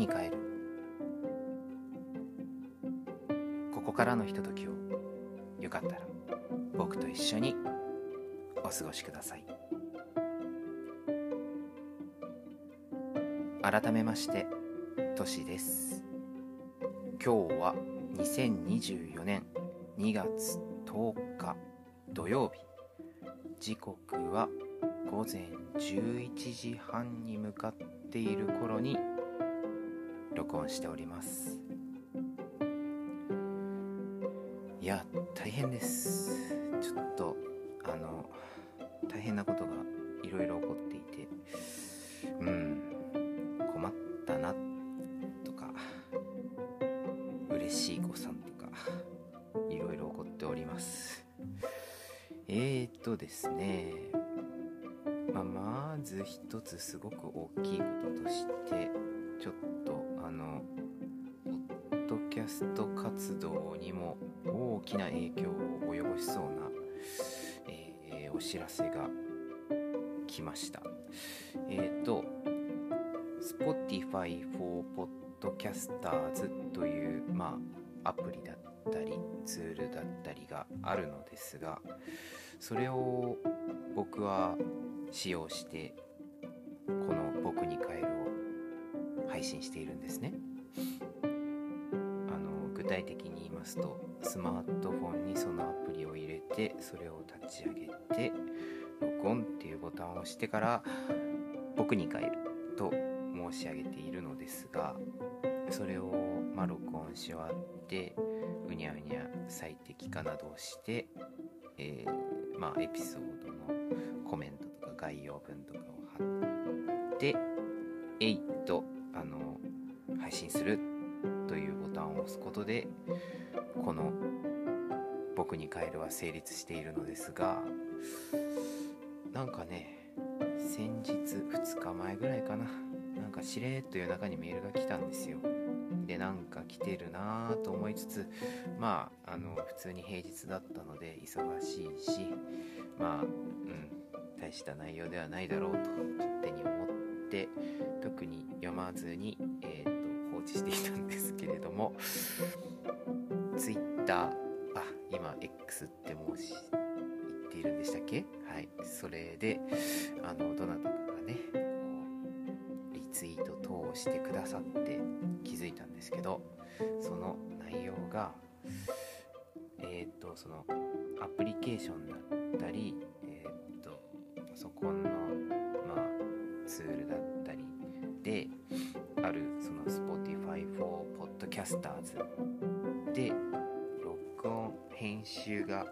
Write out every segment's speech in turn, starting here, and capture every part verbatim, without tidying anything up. に変える。ここからのひとときをよかったら僕と一緒にお過ごしください。改めまして、としです。今日はにせんにじゅうよねんにがつとおか土曜日。時刻は午前じゅういちじはんに向かっている頃に録音しております。いや、大変です。ちょっと、あの、大変なことがいろいろ起こっていて、うん、困ったなとか、嬉しい誤算とか、いろいろ起こっております。えーとですね、まあ、まず一つすごく大きいこととして、ちょっと、あの、ポッドキャスト活動にも大きな影響を及ぼしそうな、えー、お知らせが来ました。えっと、Spotify for Podcasters という、まあ、アプリだったりツールだったりがあるのですが、それを僕は使用してこの「僕に変える」を配信しているんですね。あの、具体的に言いますと、スマートフォンにそのアプリを入れて、それを立ち上げて録音っていうボタンを押してから僕に変えると申し上げているのですが、それをまあ録音し終わってうにゃうにゃ最適化などをして、えー、まあエピソードのコメントとか概要文とかを貼ってえいっとあの配信するというボタンを押すことで、この僕に変えるは成立しているのですが、なんかね、先日ふつかまえぐらいかな、なんかしれーっと夜中にメールが来たんですよ。で、なんか来てるなと思いつつ、まああの普通に平日だったので忙しいし、まあうん大した内容ではないだろうと勝手に思って特に読まずに、えー、と放置していたんですけれども、ツイッター、あ、今 X って申し言っているんでしたっけ？はい、それであのどなたかがねリツイート等をしてくださって気づいたんですけど、その内容がえっとそのアプリケーションだったり、えっとパソコンのまあツールだったりであるその Spotify for Podcasters で録音編集が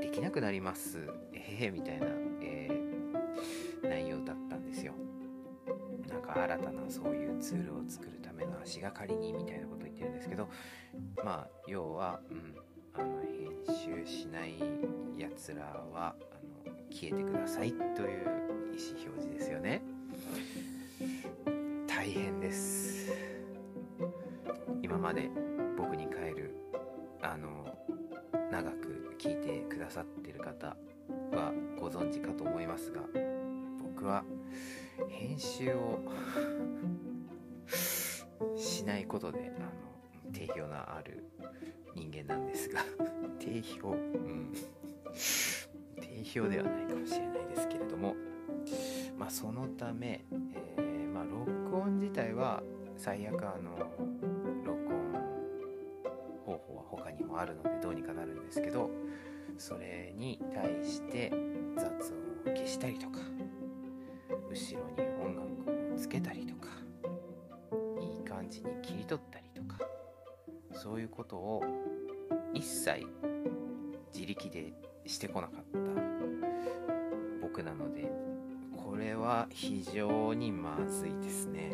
できなくなりますええー、みたいな、えー、内容だったんですよ。なんか新たなそういうツールを作るための足がかりにみたいなこと言ってるんですけど、まあ要は、うん、あの編集しないやつらはあの消えてくださいという意思表示ですよね。大変です。今まで僕に変えるあの長く聞いてくださってる方はご存知かと思いますが、僕は編集をしないことであの定評のある人間なんですが定評、うん、定評ではないかもしれないですけれども、まあそのため、えーまあ、録音自体は最悪あの録音方法は他にもあるのでどうにかなるんですけど、それに対して雑音を消したりとか後ろに音楽をつけたりとかいい感じに切り取ったりとか、そういうことを一切自力でしてこなかった僕なので、これは非常にまずいですね。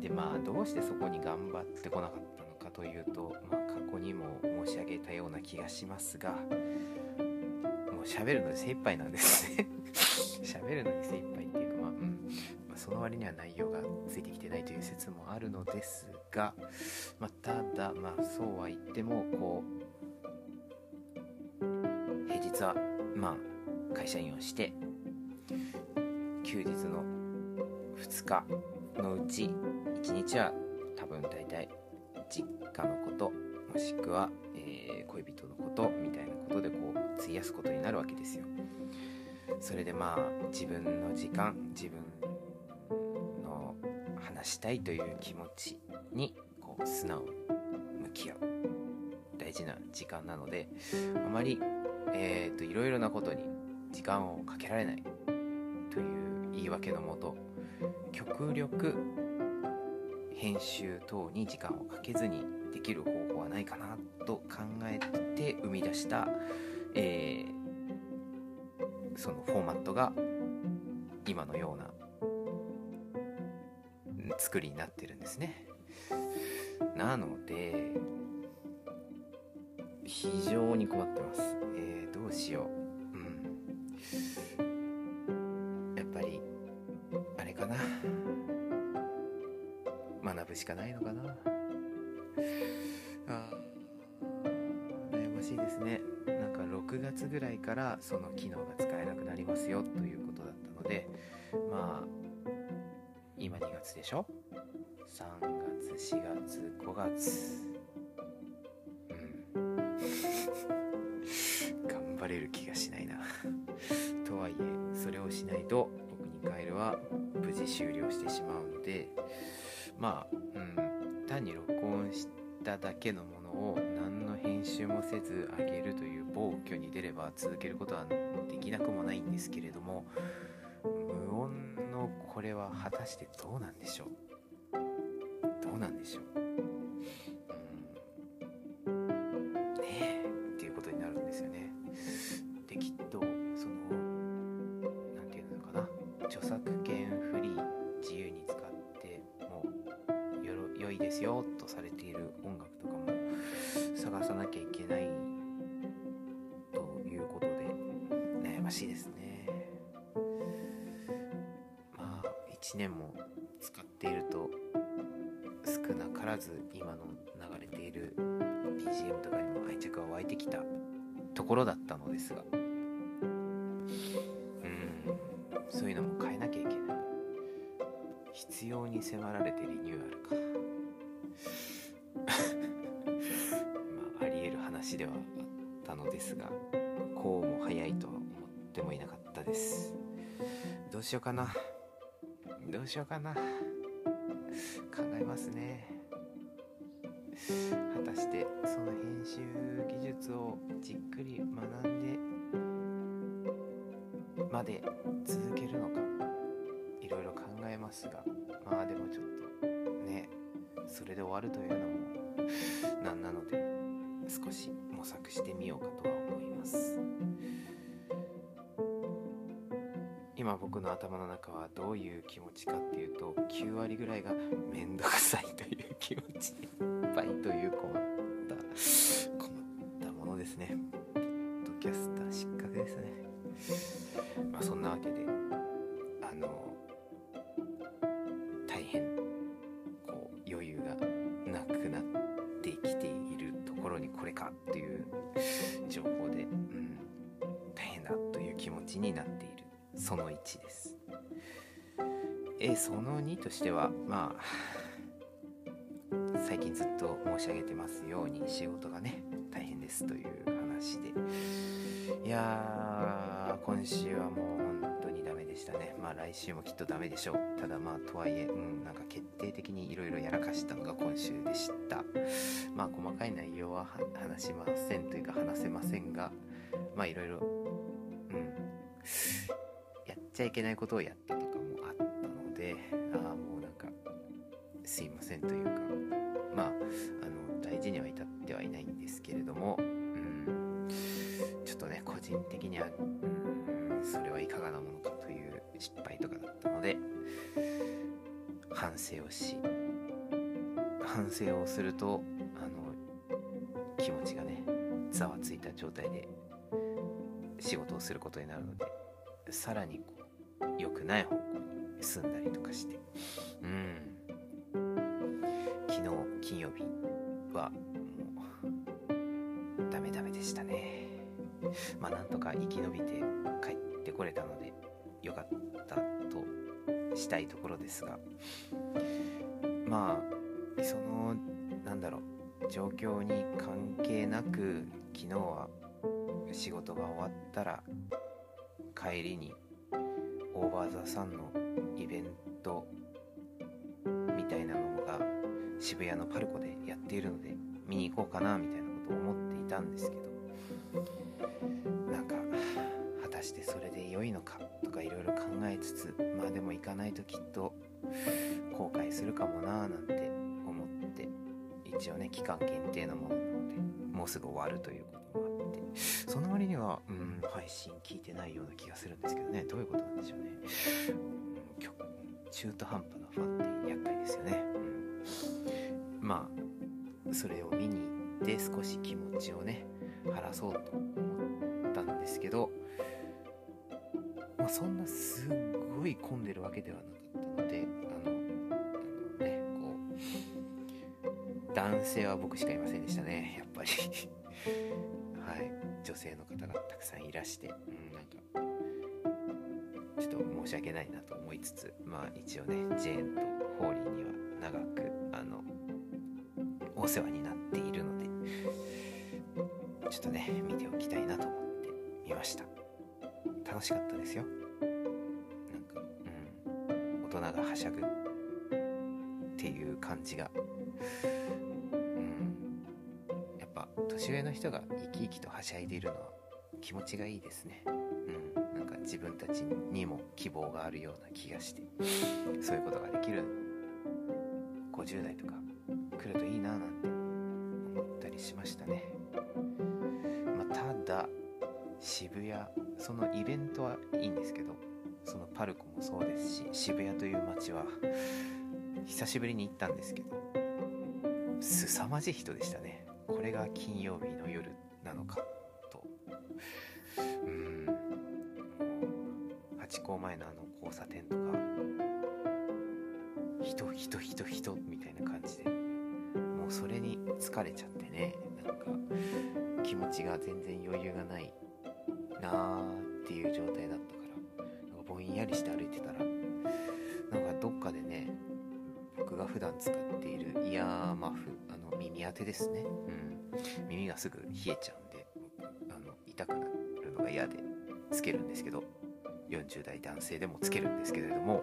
で、まあどうしてそこに頑張ってこなかったのかというと、まあ、過去にも申し上げたような気がしますが、もう喋るので精一杯なんですね。喋るのに精一杯っていうか、まあ、うん、まあ、その割には内容がついてきてないという説もあるのですが、まあ、ただ、まあ、そうは言ってもこう平日は、まあ、会社員をして休日のふつかのうちいちにちは多分大体実家のこともしくは、えー、恋人のことみたいなことでこう費やすことになるわけですよ。それでまあ自分の時間、自分の話したいという気持ちにこう素直に向き合う大事な時間なので、あまり、えーと、いろいろなことに時間をかけられないという言い訳のもと、極力編集等に時間をかけずにできる方法はないかなと考えて生み出した、えー、そのフォーマットが今のような作りになってるんですね。なので非常に困ってます、えー、どうしよう、うん、やっぱりあれかな、学ぶしかないのかな。あー、悩ましいですね。なんかろくがつぐらいからその機能が使えなくなりますよということだったので、まあ今にがつでしょ、さんがつ、しがつ、ごがつ、うん頑張れる気がしないなとはいえそれをしないと僕にカエルは無事終了してしまうので、まあ、うん、単に録音しただけのものを何の編集もせず上げるという暴挙に出れば続けることはできなくもないんですけれども、無音のこれは果たしてどうなんでしょうどうなんでしょう、うん、ねえっていうことになるんですよね。で、きっとそのなんていうのかな、著作権フリー、自由に使っても良いですよとされている音楽とかも探さなきゃいけないということで悩ましいですね。まあいちねんも使っていると少なからず今の流れている ビージーエム とかにも愛着が湧いてきたところだったのですが、うーん、そういうのも変えなきゃいけない、必要に迫られてリニューアルかまああり得る話ではあったのですが、こうも早いとは思ってもいなかったです。どうしようかなどうしようかな考えますね。果たしてその編集技術をじっくり学んでまで続けるのか、いろいろ考えますが、まあでもちょっとね、それで終わるというのもなんなので少し模索してみようかとは思います。今僕の頭の中はどういう気持ちかっていうと、きゅうわりぐらいがめんどくさいという気持ちでいっぱいという困った困ったものですね。ポッドキャスター失格ですね。まあそんなわけであの大変こう余裕がなくなってきているところにこれかという情報で、うん、大変だという気持ちになっている、そのいちです。えそのにとしては、まあ最近ずっと申し上げてますように仕事がね大変ですという話で、いや今週はもうね、まあ来週もきっとダメでしょう。ただまあとはいえ、うん、なんか決定的にいろいろやらかしたのが今週でした。まあ細かい内容は話しませんというか話せませんが、まあいろいろ、うん、やっちゃいけないことをやったとかもあったので、ああもうなんかすいませんというか、まあ、あの大事には至ってはいないんですけれども、うん、ちょっとね個人的には、うん、それはいかがなものかという失敗とかだったので反省をし、反省をするとあの気持ちがねざわついた状態で仕事をすることになるので、さらにこう良くない方向に進んだりとかして、うん、昨日金曜日はもうダメダメでしたね。まあなんとか生き延びて帰ってこれたので良かったとしたいところですが、まあそのなんだろう状況に関係なく昨日は仕事が終わったら帰りにオーバーザさんのイベントみたいなのが渋谷のパルコでやっているので見に行こうかなみたいなことを思っていたんですけど、なんか果たしてそれで良いのかとかいろいろ考えつつ、まあでも行かないときっと後悔するかもなーなんて思って、一応ね期間限定のものなのでもうすぐ終わるということもあって、その割にはうん配信聞いてないような気がするんですけどね、どういうことなんでしょうね。中途半端なファンって厄介ですよね、うん、まあそれを見に行って少し気持ちをね晴らそうと思ったんですけど、まあ、そんなすっごい混んでるわけではなかったので、あのあのねこう男性は僕しかいませんでしたね、やっぱりはい、女性の方がたくさんいらして、うん、なんかちょっと申し訳ないなと思いつつ、まあ一応ねジェーンとホーリーには長くあのお世話になっているのでちょっとね見ておきたいなと思って見ました。楽しかったですよ。なんか、うん、大人がはしゃぐっていう感じが、うん、やっぱ年上の人が生き生きとはしゃいでいるのは気持ちがいいですね。自分たちにも希望があるような気がして、そういうことができるごじゅう代とか来るといいななんて思ったりしましたね。まあ、ただ渋谷、そのイベントはいいんですけど、そのパルコもそうですし、渋谷という街は久しぶりに行ったんですけど、凄まじい人でしたね。これが金曜日の夜なのかと、うーん。ハチ公前のあの交差点とか人人人人みたいな感じで、もうそれに疲れちゃってね、なんか気持ちが全然余裕がないなーっていう状態だったから、なんかぼんやりして歩いてたら、なんかどっかでね僕が普段使っているイヤーマフ、あの耳当てですね、うん、耳がすぐ冷えちゃうんであの痛くなるのが嫌でつけるんですけど、よんじゅう代男性でもつけるんですけれども、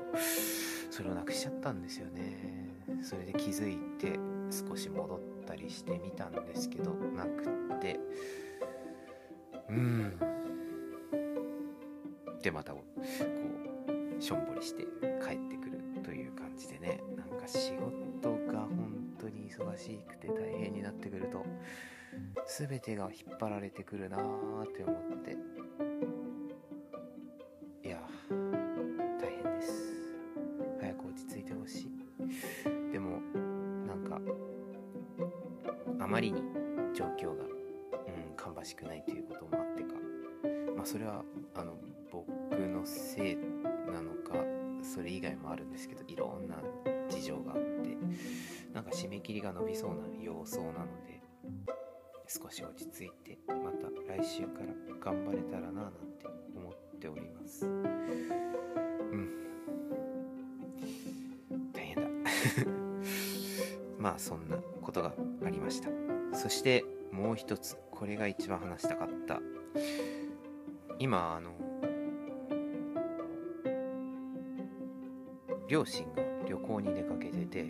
それをなくしちゃったんですよね。それで気づいて少し戻ったりしてみたんですけど、なくってうんでまたこうしょんぼりして帰ってくるという感じでね、なんか仕事が本当に忙しくて大変になってくると全てが引っ張られてくるなーって思って、でもなんかあまりに状況が、うん、芳しくないということもあってか、まあ、それはあの僕のせいなのかそれ以外もあるんですけど、いろんな事情があって、なんか締め切りが伸びそうな様相なので少し落ち着いてまた来週から頑張れたらななんて思っております。うんまあそんなことがありました。そしてもう一つ、これが一番話したかった、今あの両親が旅行に出かけてて、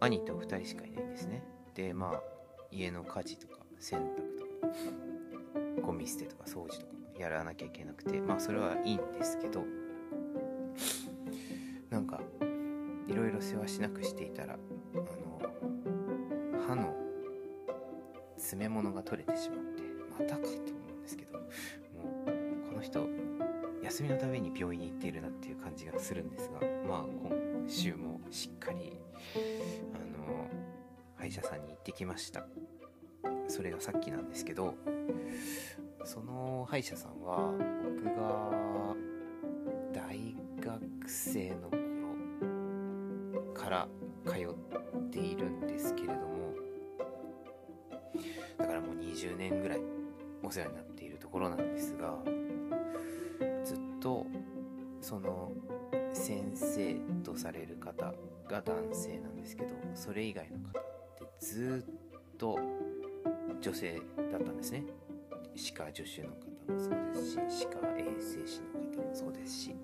兄と二人しかいないんですね。でまあ家の家事とか洗濯とかゴミ捨てとか掃除とかやらなきゃいけなくて、まあそれはいいんですけど、なんかいろいろ世話しなくしていたらあの歯の詰め物が取れてしまって、またかと思うんですけど、もうこの人休みのために病院に行っているなっていう感じがするんですが、まあ今週もしっかりあの歯医者さんに行ってきました。それがさっきなんですけど、その歯医者さんは僕が大学生のから通っているんですけれども、だからもうにじゅうねんぐらいお世話になっているところなんですが、ずっとその先生とされる方が男性なんですけど、それ以外の方ってずっと女性だったんですね。歯科助手の方もそうですし、歯科衛生士の方もそうですし、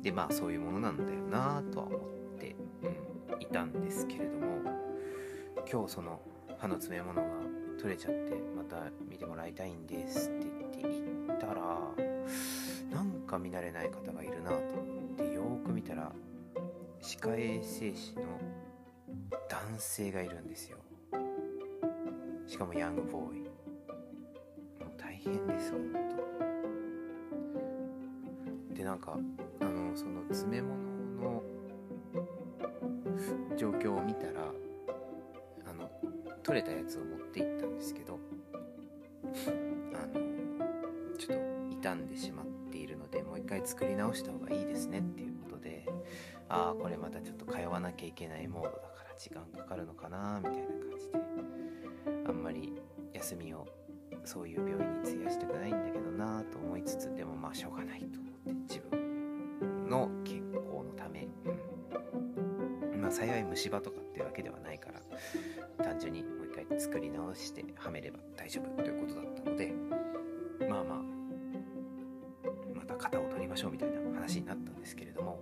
でまあそういうものなんだよなとは思って、うん、いたんですけれども、今日その歯の詰め物が取れちゃって、また見てもらいたいんですって言って行ったら、なんか見慣れない方がいるなと思ってよーく見たら、歯科衛生士の男性がいるんですよ。しかもヤングボーイ。もう大変です本当。でなんかあのその詰め物の状況を見たら、あの取れたやつを持って行ったんですけど、あのちょっと傷んでしまっているので、もう一回作り直した方がいいですねっていうことで、ああこれまたちょっと通わなきゃいけないモードだから時間かかるのかなみたいな感じで、あんまり休みをそういう病院に費やしたくないんだけどなと思いつつ、でもまあしょうがないと思って自分の健康のため、うん、まあ幸い虫歯とかっていうわけではないから、単純にもう一回作り直してはめれば大丈夫ということだったので、まあまあまた型を取りましょうみたいな話になったんですけれども、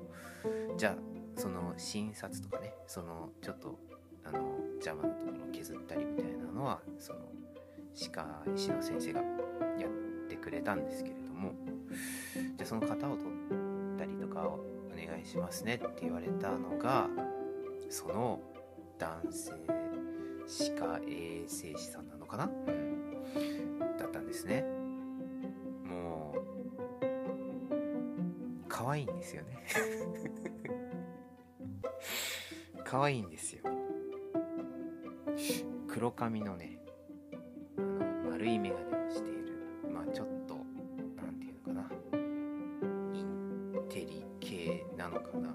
じゃあその診察とかね、そのちょっとあの邪魔なところを削ったりみたいなのはその歯科医師の先生がやってくれたんですけれども、じゃあその型を取ったりとかをお願いしますねって言われたのが、その男性歯科衛生士さんなのかな、うん、だったんですね。もう可愛いんですよね可愛いんですよ。黒髪のね、あの丸い眼鏡をしている、まあちょっとなんていうのかな、インテリ系なのかな、まあ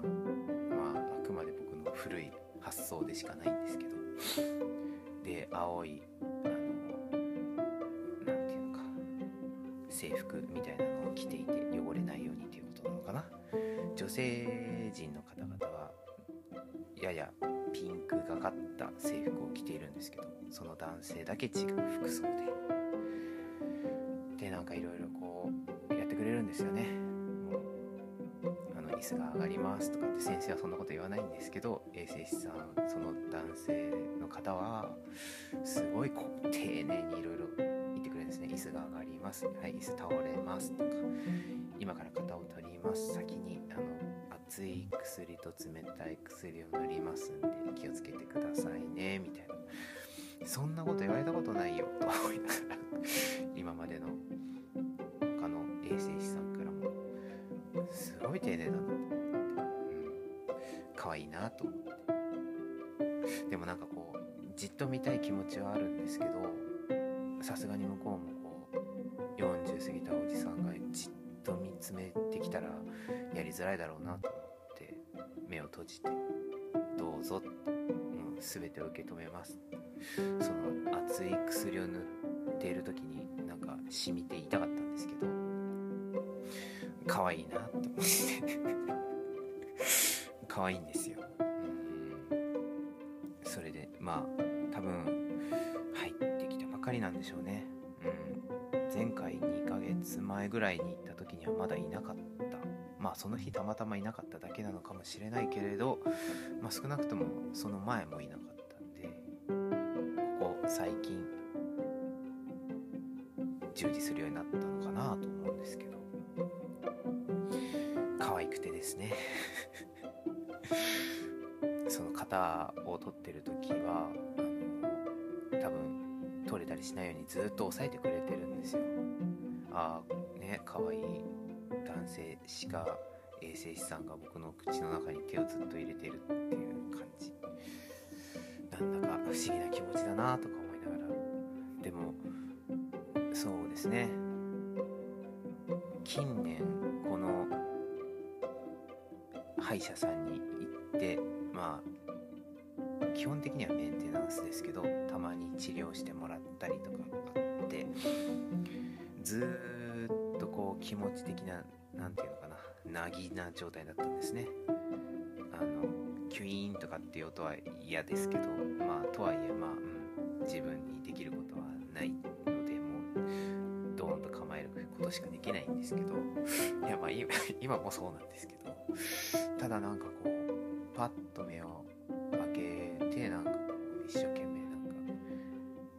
あくまで僕の古い発想でしかないんですけどで、青いあのなんていうのか制服みたいなのを着ていて、汚れないようにっていうことなのかな。女性陣の方々はややピンクがかった制服を着ているんですけど、その男性だけ違う服装で、でなんかいろいろこうやってくれるんですよね。もうあの椅子が上がりますとかって先生はそんなこと言わないんですけど、衛生士さん、その男性の方はすごいこう丁寧にいろいろ言ってくれるんですね。椅子が上がります、はい、椅子倒れますとか、今から型を取ります、先にあの熱い薬と冷たい薬を塗りますんで気をつけてくださいねみたいな、そんなこと言われたことないよと思いながら今までの他の衛生士さんからもすごい丁寧だなと思って、うん、かわいいなと思って、でもなんかこうじっと見たい気持ちはあるんですけど、さすがに向こうもこうよんじゅう過ぎたおじさんがじっと見つめてきたらやりづらいだろうなと思って目を閉じて、どうぞ、うん、全てを受け止めます。その熱い薬を塗っている時になんか染みて痛かったんですけど、可愛いなと思って可愛いんですよ、うん、それでまあ多分入ってきたばかりなんでしょうね、うん、前回にかげつまえぐらいに行った時にはまだいなかった、まあその日たまたまいなかっただけなのかもしれないけれど、まあ、少なくともその前もいなかったんで、ここ最近従事するようになったのかなと思うんですけど、可愛くてですねその型を取ってる時はあの多分取れたりしないようにずっと押さえてくれてるんですよ。ああね、可愛い男性歯科衛生士さんが僕の口の中に手をずっと入れているっていう感じ、なんだか不思議な気持ちだなとか思いながら、でもそうですね、近年この歯医者さんに行って、まあ基本的にはメンテナンスですけど、たまに治療してもらったりとかあって、ずーっとこう気持ち的な、なんていうのかな、なぎな状態だったんですね。あのキュイーンとかっていう音は嫌ですけど、まあとはいえまあ、うん、自分にできることはないので、もうドーンと構えることしかできないんですけど、いやまあ 今, 今もそうなんですけど、ただなんかこうパッと目を開けてなんか一生懸命なん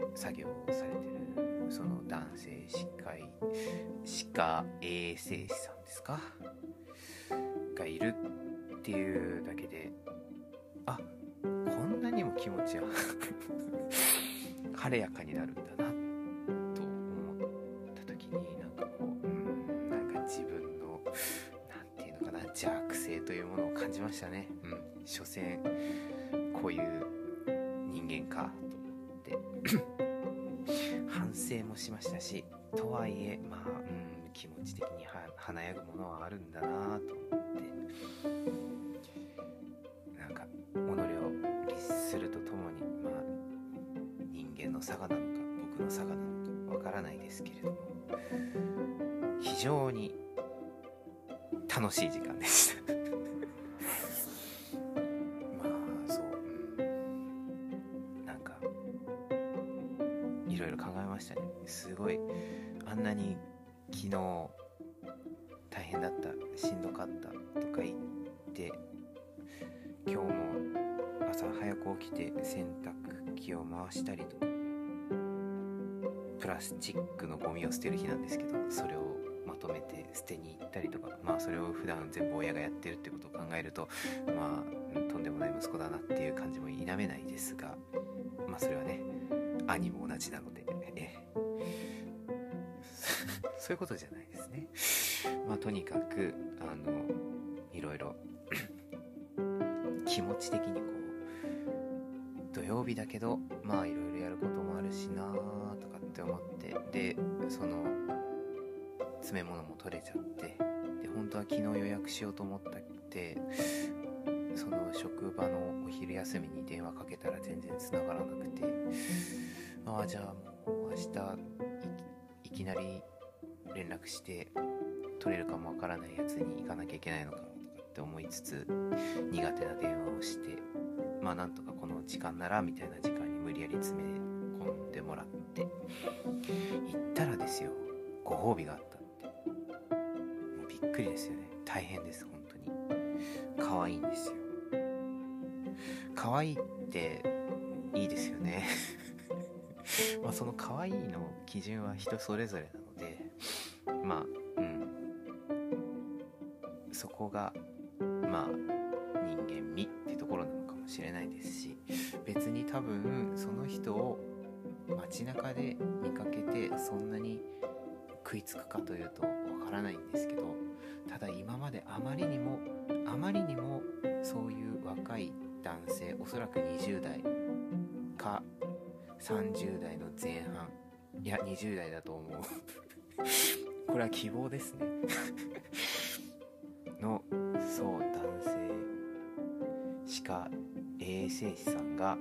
か作業をされてるその男性歯科医歯科衛生士さんですかがいるっていうだけで、あ、こんなにも気持ちは晴れやかになるんだなと思った時に、なんかこう、うん、なんか自分のなんていうのかな、弱性というものを感じましたね。うん、所詮こういう人間かと思って反省もしましたし、とはいえまあ、うん、気持ち的には華やぐものはあるんだなと思って。差がなのか僕の差がなのかわからないですけれども、非常に楽しい時間でしたまあそう、なんかいろいろ考えましたね。すごいあんなに昨日大変だった、しんどかったとか言って今日も朝早く起きて洗濯機を回したりとか、プラスチックのゴミを捨てる日なんですけど、それをまとめて捨てに行ったりとか、まあそれを普段全部親がやってるってことを考えると、まあとんでもない息子だなっていう感じも否めないですが、まあそれはね、兄も同じなので、ね、そういうことじゃないですね。まあとにかくあのいろいろ気持ち的にこう土曜日だけど、まあいろいろやることもあるしなとかって思って、でその詰め物も取れちゃって、で本当は昨日予約しようと思ったって、その職場のお昼休みに電話かけたら全然つながらなくて、ああじゃあもう明日 い, いきなり連絡して取れるかもわからないやつに行かなきゃいけないのかって思いつつ、苦手な電話をして、まあなんとかこの時間ならみたいな時間に無理やり詰め込んでもらって、行ったらですよ、ご褒美があったって、もうびっくりですよね。大変です、本当に可愛いんですよ。可愛いっていいですよねまあその可愛いの基準は人それぞれなので、まあうんそこがまあ人間味ってところなのかもしれないですし、別に多分その人を街中で見かけてそんなに食いつくかというとわからないんですけど、ただ今まであまりにもあまりにもそういう若い男性、おそらくにじゅう代かさんじゅう代の前半、いやにじゅう代だと思うこれは希望ですねのそう男性歯科衛生士さんが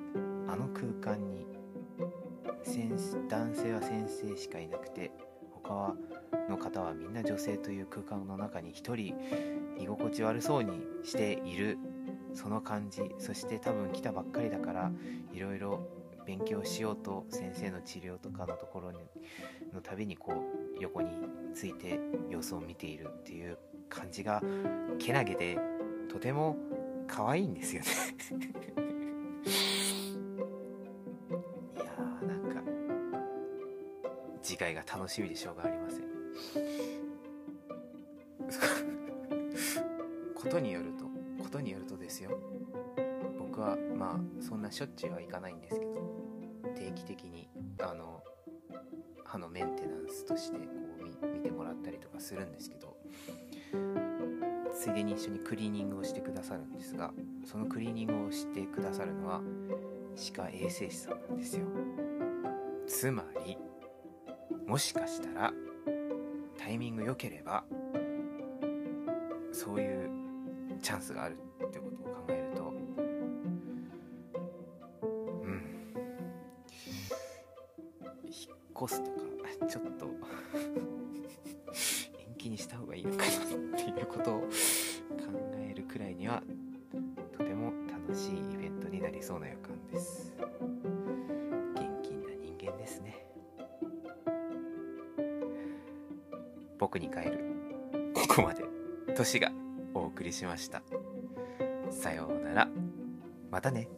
あの空間に、男性は先生しかいなくて他の方はみんな女性という空間の中に一人居心地悪そうにしている、その感じ、そして多分来たばっかりだからいろいろ勉強しようと先生の治療とかのところにのたびにこう横について様子を見ているっていう感じがけなげでとても可愛いんですよね次回が楽しみでしょうがありませんことによるとことによるとですよ、僕はまあそんなしょっちゅうはいかないんですけど、定期的にあの歯のメンテナンスとしてこう 見, 見てもらったりとかするんですけど、ついでに一緒にクリーニングをしてくださるんですが、そのクリーニングをしてくださるのは歯科衛生士さんなんですよ。つまりもしかしたらタイミング良ければそういうチャンスがあるってことを考えると、うん、引っ越すとかちょっと延期にした方がいいのかなっていうことをしいイベントになりそうな予感です。元気な人間ですね。僕に帰る。ここまでトシがお送りしました。さようなら。またね。